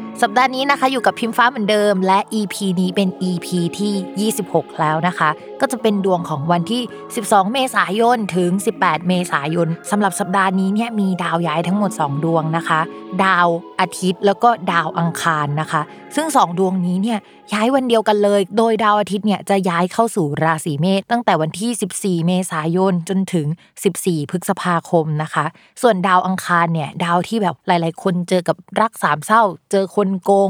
สัปดาห์นี้นะคะอยู่กับพิมฟ้าเหมือนเดิมและ EP นี้เป็น EP ที่26แล้วนะคะก็จะเป็นดวงของวันที่12เมษายนถึง18เมษายนสำหรับสัปดาห์นี้เนี่ยมีดาวย้ายทั้งหมด2ดวงนะคะดาวอาทิตย์แล้วก็ดาวอังคารนะคะซึ่ง2ดวงนี้เนี่ยย้ายวันเดียวกันเลยโดยดาวอาทิตย์เนี่ยจะย้ายเข้าสู่ราศีเมษตั้งแต่วันที่14เมษายนจนถึง14พฤษภาคมนะคะส่วนดาวอังคารเนี่ยดาวที่แบบหลายๆคนเจอกับรักสามเศร้าเจอคนโกง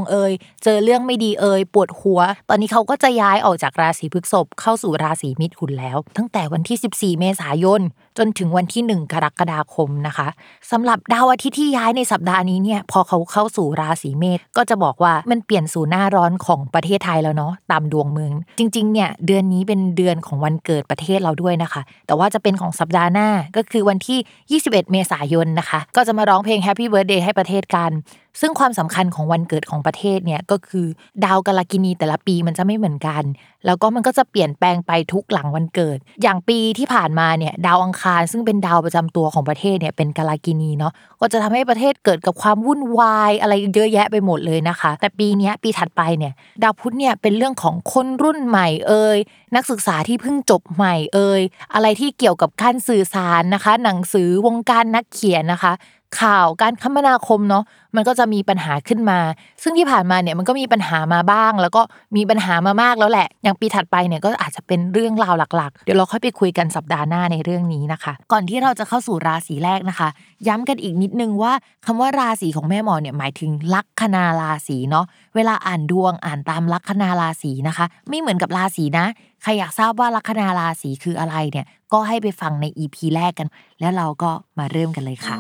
เจอเรื่องไม่ดีปวดหัวตอนนี้เขาก็จะย้ายออกจากราศีพฤษภเข้าสู่ราศีมิถุนแล้วตั้งแต่วันที่14เมษายนจนถึงวันที่1กรกฎาคมนะคะสำหรับดาวอาทิตย์ที่ย้ายในสัปดาห์นี้เนี่ยพอเขาเข้าสู่ราศีเมษก็จะบอกว่ามันเปลี่ยนสู่หน้าร้อนของประเทศไทยแล้วเนาะตามดวงเมืองจริงๆเนี่ยเดือนนี้เป็นเดือนของวันเกิดประเทศเราด้วยนะคะแต่ว่าจะเป็นของสัปดาห์หน้าก็คือวันที่21เมษายนนะคะก็จะมาร้องเพลง Happy Birthday ให้ประเทศกันซึ่งความสำคัญของวันเกิดของประเทศเนี่ยก็คือดาวกาลกิณีแต่ละปีมันจะไม่เหมือนกันแล้วก็มันก็จะเปลี่ยนแปลงไปทุกหลังวันเกิดอย่างปีที่ผ่านมาเนี่ยดาวอังคารซึ่งเป็นดาวประจำตัวของประเทศเนี่ยเป็นกาลกิณีเนาะก็จะทำให้ประเทศเกิดกับความวุ่นวายอะไรเยอะแยะไปหมดเลยนะคะแต่ปีนี้ปีถัดไปเนี่ยดาวพุธเนี่ยเป็นเรื่องของคนรุ่นใหม่นักศึกษาที่เพิ่งจบใหม่อะไรที่เกี่ยวกับการสื่อสารนะคะหนังสือวงการนักเขียนนะคะข่าวการคมนาคมเนาะมันก็จะมีปัญหาขึ้นมาซึ่งที่ผ่านมาเนี่ยมันก็มีปัญหามาบ้างแล้วก็มีปัญหามามากแล้วแหละอย่างปีถัดไปเนี่ยก็อาจจะเป็นเรื่องราวหลักๆเดี๋ยวเราค่อยไปคุยกันสัปดาห์หน้าในเรื่องนี้นะคะก่อนที่เราจะเข้าสู่ราศีแรกนะคะย้ำกันอีกนิดนึงว่าคำว่าราศีของแม่หมอเนี่ยหมายถึงลัคนาราศีเนาะเวลาอ่านดวงอ่านตามลัคนาราศีนะคะไม่เหมือนกับราศีนะใครอยากทราบว่าลัคนาราศีคืออะไรเนี่ยก็ให้ไปฟังใน EP แรกกันแล้วเราก็มาเริ่มกันเลยค่ะ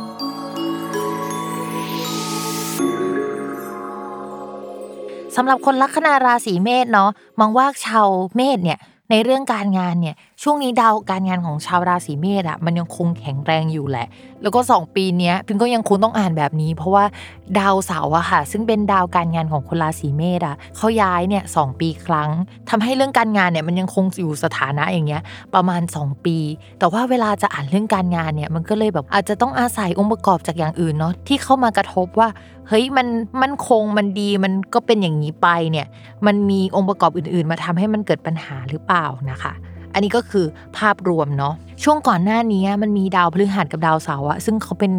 สำหรับคนลัคนาราศีเมษเนาะมองว่าชาวเมษเนี่ยในเรื่องการงานเนี่ยช่วงนี้ดาวการงานของชาวราศีเมษอ่ะมันยังคงแข็งแรงอยู่แหละแล้วก็2ปีเนี้ยพิมก็ยังคงต้องอ่านแบบนี้เพราะว่าดาวเสาร์อ่ะค่ะซึ่งเป็นดาวการงานของคนราศีเมษอ่ะเขาย้ายเนี่ย2ปีครั้งทำให้เรื่องการงานเนี่ยมันยังคงอยู่สถานะอย่างเงี้ยประมาณ2ปีแต่ว่าเวลาจะอ่านเรื่องการงานเนี่ยมันก็เลยแบบอาจจะต้องอาศัยองค์ประกอบจากอย่างอื่นเนาะที่เข้ามากระทบว่าเฮ้ยมันมั่นคงมันดีมันก็เป็นอย่างนี้ไปเนี่ยมันมีองค์ประกอบอื่นๆมาทำให้มันเกิดปัญหาหรือเปล่านะคะอันนี้ก็คือภาพรวมเนาะช่วงก่อนหน้านี้มันมีดาวพฤหัสกับดาวเสาร์ซึ่งเขาเป็น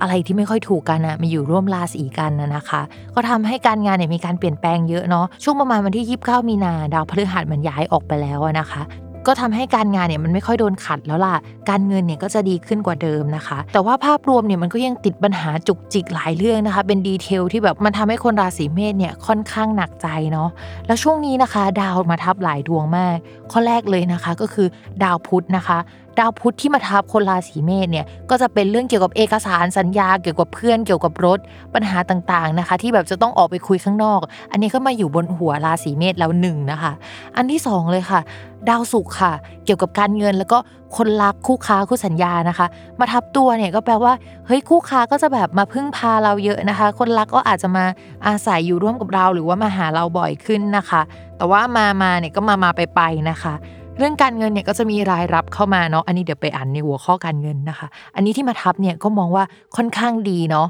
อะไรที่ไม่ค่อยถูกกันนะมาอยู่ร่วมราศีกันนะคะก็ทำให้การงานเนี่ยมีการเปลี่ยนแปลงเยอะเนาะช่วงประมาณวันที่29มีนาดาวพฤหัสมันย้ายออกไปแล้วนะคะก็ทำให้การงานเนี่ยมันไม่ค่อยโดนขัดแล้วล่ะการเงินเนี่ยก็จะดีขึ้นกว่าเดิมนะคะแต่ว่าภาพรวมเนี่ยมันก็ยังติดปัญหาจุกจิกหลายเรื่องนะคะเป็นดีเทลที่แบบมันทำให้คนราศีเมษเนี่ยค่อนข้างหนักใจเนาะแล้วช่วงนี้นะคะดาวมาทับหลายดวงมากข้อแรกเลยนะคะก็คือดาวพุธนะคะดาวพุธที่มาทับคนราศีเมษเนี่ยก็จะเป็นเรื่องเกี่ยวกับเอกสารสัญญาเกี่ยวกับเพื่อนเกี่ยวกับรถปัญหาต่างๆนะคะที่แบบจะต้องออกไปคุยข้างนอกอันนี้ก็มาอยู่บนหัวราศีเมษแล้ว1นะคะอันที่2เลยค่ะดาวศุกร์ค่ะเกี่ยวกับการเงินแล้วก็คนรักคู่ค้าคู่สัญญานะคะมาทับตัวเนี่ยก็แปลว่าเฮ้ยคู่ค้าก็จะแบบมาพึ่งพาเราเยอะนะคะคนรักก็อาจจะมาอาศัยอยู่ร่วมกับเราหรือว่ามาหาเราบ่อยขึ้นนะคะแต่ว่ามาเนี่ยก็มาไปนะคะเรื่องการเงินเนี่ยก็จะมีรายรับเข้ามาเนาะอันนี้เดี๋ยวไปอ่านในหัวข้อการเงินนะคะอันนี้ที่มาทับเนี่ยก็มองว่าค่อนข้างดีเนาะ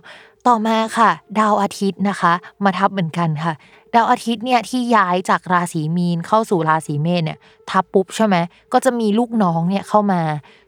ต่อมาค่ะดาวอาทิตย์นะคะมาทับเหมือนกันค่ะ ดาวอาทิตย์เนี่ยที่ย้ายจากราศีมีนเข้าสู่ราศีเมษเนี่ยทับปุ๊บใช่ไหมก็จะมีลูกน้องเนี่ยเข้ามา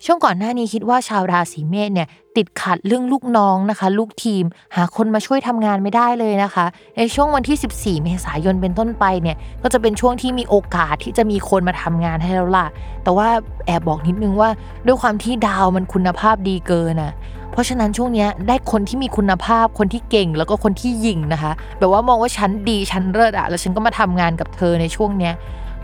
ช่วงก่อนหน้านี้คิดว่าชาวราศีเมษเนี่ยติดขัดเรื่องลูกน้องนะคะลูกทีมหาคนมาช่วยทำงานไม่ได้เลยนะคะในช่วงวันที่14เมษายนเป็นต้นไปเนี่ยก็จะเป็นช่วงที่มีโอกาสที่จะมีคนมาทำงานให้แล้วล่ะแต่ว่าแอบบอกนิดนึงว่าด้วยความที่ดาวมันคุณภาพดีเกินอ่ะเพราะฉะนั้นช่วงนี้ได้คนที่มีคุณภาพคนที่เก่งแล้วก็คนที่หยิ่งนะคะแบบว่ามองว่าฉันดีฉันเลิศอะแล้วฉันก็มาทำงานกับเธอในช่วงนี้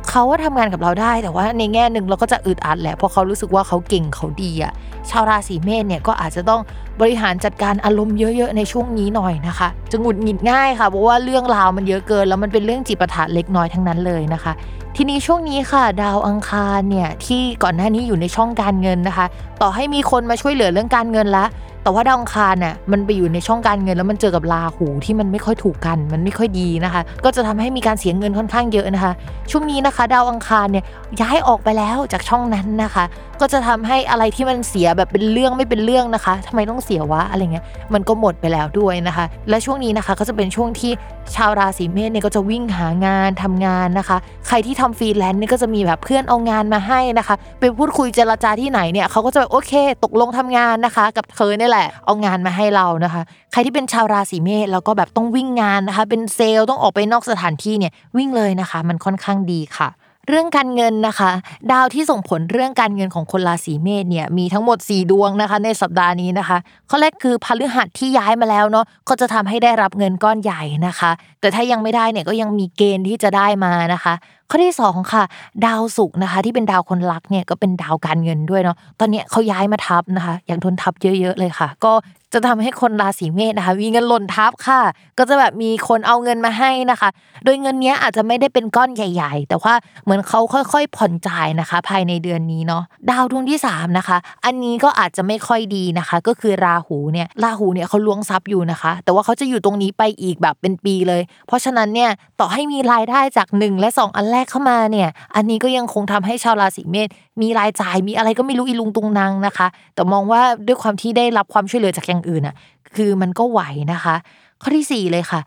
เขาว่าทำงานกับเราได้แต่ว่าในแง่นึงเราก็จะอึดอัดแหละเพราะเขารู้สึกว่าเขาเก่งเขาดีอะชาวราศีเมษเนี่ยก็อาจจะต้องบริหารจัดการอารมณ์เยอะๆในช่วงนี้หน่อยนะคะจะหงุดหงิดง่ายค่ะเพราะว่าเรื่องราวมันเยอะเกินแล้วมันเป็นเรื่องจิปาถะเล็กน้อยทั้งนั้นเลยนะคะทีนี้ช่วงนี้ค่ะดาวอังคารเนี่ยที่ก่อนหน้านี้อยู่ในช่องการเงินนะคะต่อให้มีคนมาช่วยเหลือเรื่องการเงินละแต่ว่าดาวอังคารน่ะมันไปอยู่ในช่องการเงินแล้วมันเจอกับราหูที่มันไม่ค่อยถูกกันมันไม่ค่อยดีนะคะก็จะทำให้มีการเสียเงินค่อนข้างเยอะนะคะช่วงนี้นะคะดาวอังคารเนี่ยย้ายออกไปแล้วจากช่องนั้นนะคะก็จะทำให้อะไรที่มันเสียแบบเป็นเรื่องไม่เป็นเรื่องนะคะทำไมต้องเสียวะอะไรเงี้ยมันก็หมดไปแล้วด้วยนะคะและช่วงนี้นะคะก็จะเป็นช่วงที่ชาวราศีเมษเนี่ยก็จะวิ่งหางานทำงานนะคะใครที่ทำฟรีแลนซ์เนี่ยก็จะมีแบบเพื่อนเอางานมาให้นะคะไปพูดคุยเจรจาที่ไหนเนี่ยเขาก็จะแบบโอเคตกลงทำงานนะคะกับเธอเนี่ยแหละเอางานมาให้เรานะคะใครที่เป็นชาวราศีเมษแล้วก็แบบต้องวิ่งงานนะคะเป็นเซลล์ต้องออกไปนอกสถานที่เนี่ยวิ่งเลยนะคะมันค่อนข้างดีค่ะเรื่องการเงินนะคะดาวที่ส่งผลเรื่องการเงินของคนราศีเมษเนี่ยมีทั้งหมด4ดวงนะคะในสัปดาห์นี้นะคะข้อแรกคือพฤหัสที่ย้ายมาแล้วเนาะก็จะทำให้ได้รับเงินก้อนใหญ่นะคะแต่ถ้ายังไม่ได้เนี่ยก็ยังมีเกณฑ์ที่จะได้มานะคะข้อที่2ค่ะดาวศุกร์นะคะที่เป็นดาวคนรักเนี่ยก็เป็นดาวการเงินด้วยเนาะตอนนี้เขาย้ายมาทับนะคะอย่างโดนทับเยอะๆเลยค่ะก็จะทำให้คนราศีเมษนะคะมีเงินหล่นทับค่ะก็จะแบบมีคนเอาเงินมาให้นะคะโดยเงินเนี้ยอาจจะไม่ได้เป็นก้อนใหญ่ๆแต่ว่าเหมือนเขาค่อยๆผ่อนจ่ายนะคะภายในเดือนนี้เนาะดาวดวงที่3นะคะอันนี้ก็อาจจะไม่ค่อยดีนะคะก็คือราหูเนี่ยเขาล้วงทรัพย์อยู่นะคะแต่ว่าเขาจะอยู่ตรงนี้ไปอีกแบบเป็นปีเลยเพราะฉะนั้นเนี่ยต่อให้มีรายได้จาก1และ2อันแรกเข้ามาเนี่ยอันนี้ก็ยังคงทำให้ชาวราศีเมษมีรายจ่ายมีอะไรก็ไม่รู้อีลุงตุงนางนะคะแต่มองว่าด้วยความที่ได้รับความช่วยเหลือจากอย่างอื่นน่ะคือมันก็ไหวนะคะข้อที่4เลยค่ะ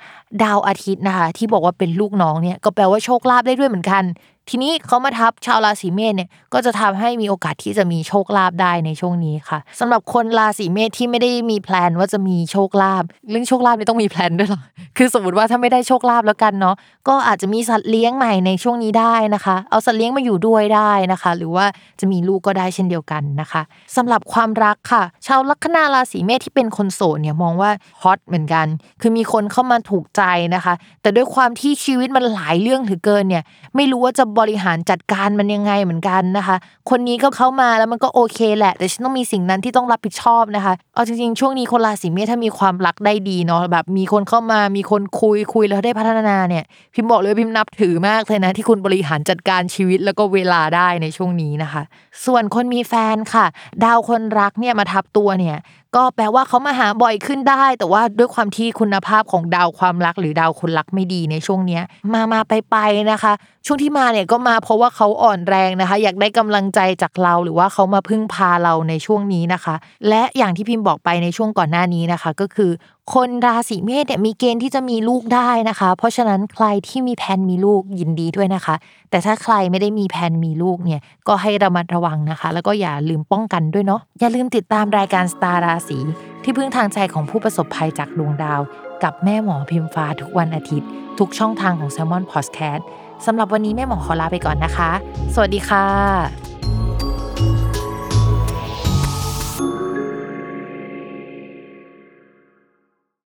ดาวอาทิตย์นะคะที่บอกว่าเป็นลูกน้องเนี่ยก็แปลว่าโชคลาภได้ด้วยเหมือนกันทีนี้เขามาทับชาวราศีเมษเนี่ยก็จะทำให้มีโอกาสที่จะมีโชคลาภได้ในช่วงนี้ค่ะสำหรับคนราศีเมษที่ไม่ได้มีแพลนว่าจะมีโชคลาภเรื่องโชคลาภนี่ต้องมีแพลนด้วยหรอคือสมมติว่าถ้าไม่ได้โชคลาภแล้วกันเนาะก็อาจจะมีสัตว์เลี้ยงใหม่ในช่วงนี้ได้นะคะเอาสัตว์เลี้ยงมาอยู่ด้วยได้นะคะหรือว่าจะมีลูกก็ได้เช่นเดียวกันนะคะสำหรับความรักค่ะชาวลัคนาราศีเมษที่เป็นคนโสดเนี่ยมองว่าฮอตเหมือนกันคือมีคนเข้ามาถูกใจนะคะแต่ด้วยความที่ชีวิตมันหลายเรื่องเหลือเกินเนี่ยไม่รู้ว่าจะบริหารจัดการมันยังไงเหมือนกันนะคะคนนี้ก็เข้ามาแล้วมันก็โอเคแหละแต่ฉันต้องมีสิ่งนั้นที่ต้องรับผิดชอบนะคะเอาจริงๆช่วงนี้คนราศีเมษถ้ามีความรักได้ดีเนาะแบบมีคนเข้ามามีคนคุยแล้วได้พัฒนาเนี่ยพิมพ์บอกเลยพิมพ์นับถือมากเลยนะที่คุณบริหารจัดการชีวิตแล้วก็เวลาได้ในช่วงนี้นะคะส่วนคนมีแฟนค่ะดาวคนรักเนี่ยมาทับตัวเนี่ยก็แปลว่าเขามาหาบ่อยขึ้นได้แต่ว่าด้วยความที่คุณภาพของดาวความรักหรือดาวคนรักไม่ดีในช่วงนี้มาไปนะคะช่วงที่มาเนี่ยก็มาเพราะว่าเขาอ่อนแรงนะคะอยากได้กำลังใจจากเราหรือว่าเขามาพึ่งพาเราในช่วงนี้นะคะและอย่างที่พิมพ์บอกไปในช่วงก่อนหน้านี้นะคะก็คือคนราศีเมษเนี่ยมีเกณฑ์ที่จะมีลูกได้นะคะเพราะฉะนั้นใครที่มีแผนมีลูกยินดีด้วยนะคะแต่ถ้าใครไม่ได้มีแผนมีลูกเนี่ยก็ให้ระมัดระวังนะคะแล้วก็อย่าลืมป้องกันด้วยเนาะอย่าลืมติดตามรายการสตาร์ราศีที่พึ่งทางใจของผู้ประสบภัยจากดวงดาวกับแม่หมอพิมฟ้าทุกวันอาทิตย์ทุกช่องทางของ Salmon Podcast สำหรับวันนี้แม่หมอขอลาไปก่อนนะคะสวัสดีค่ะ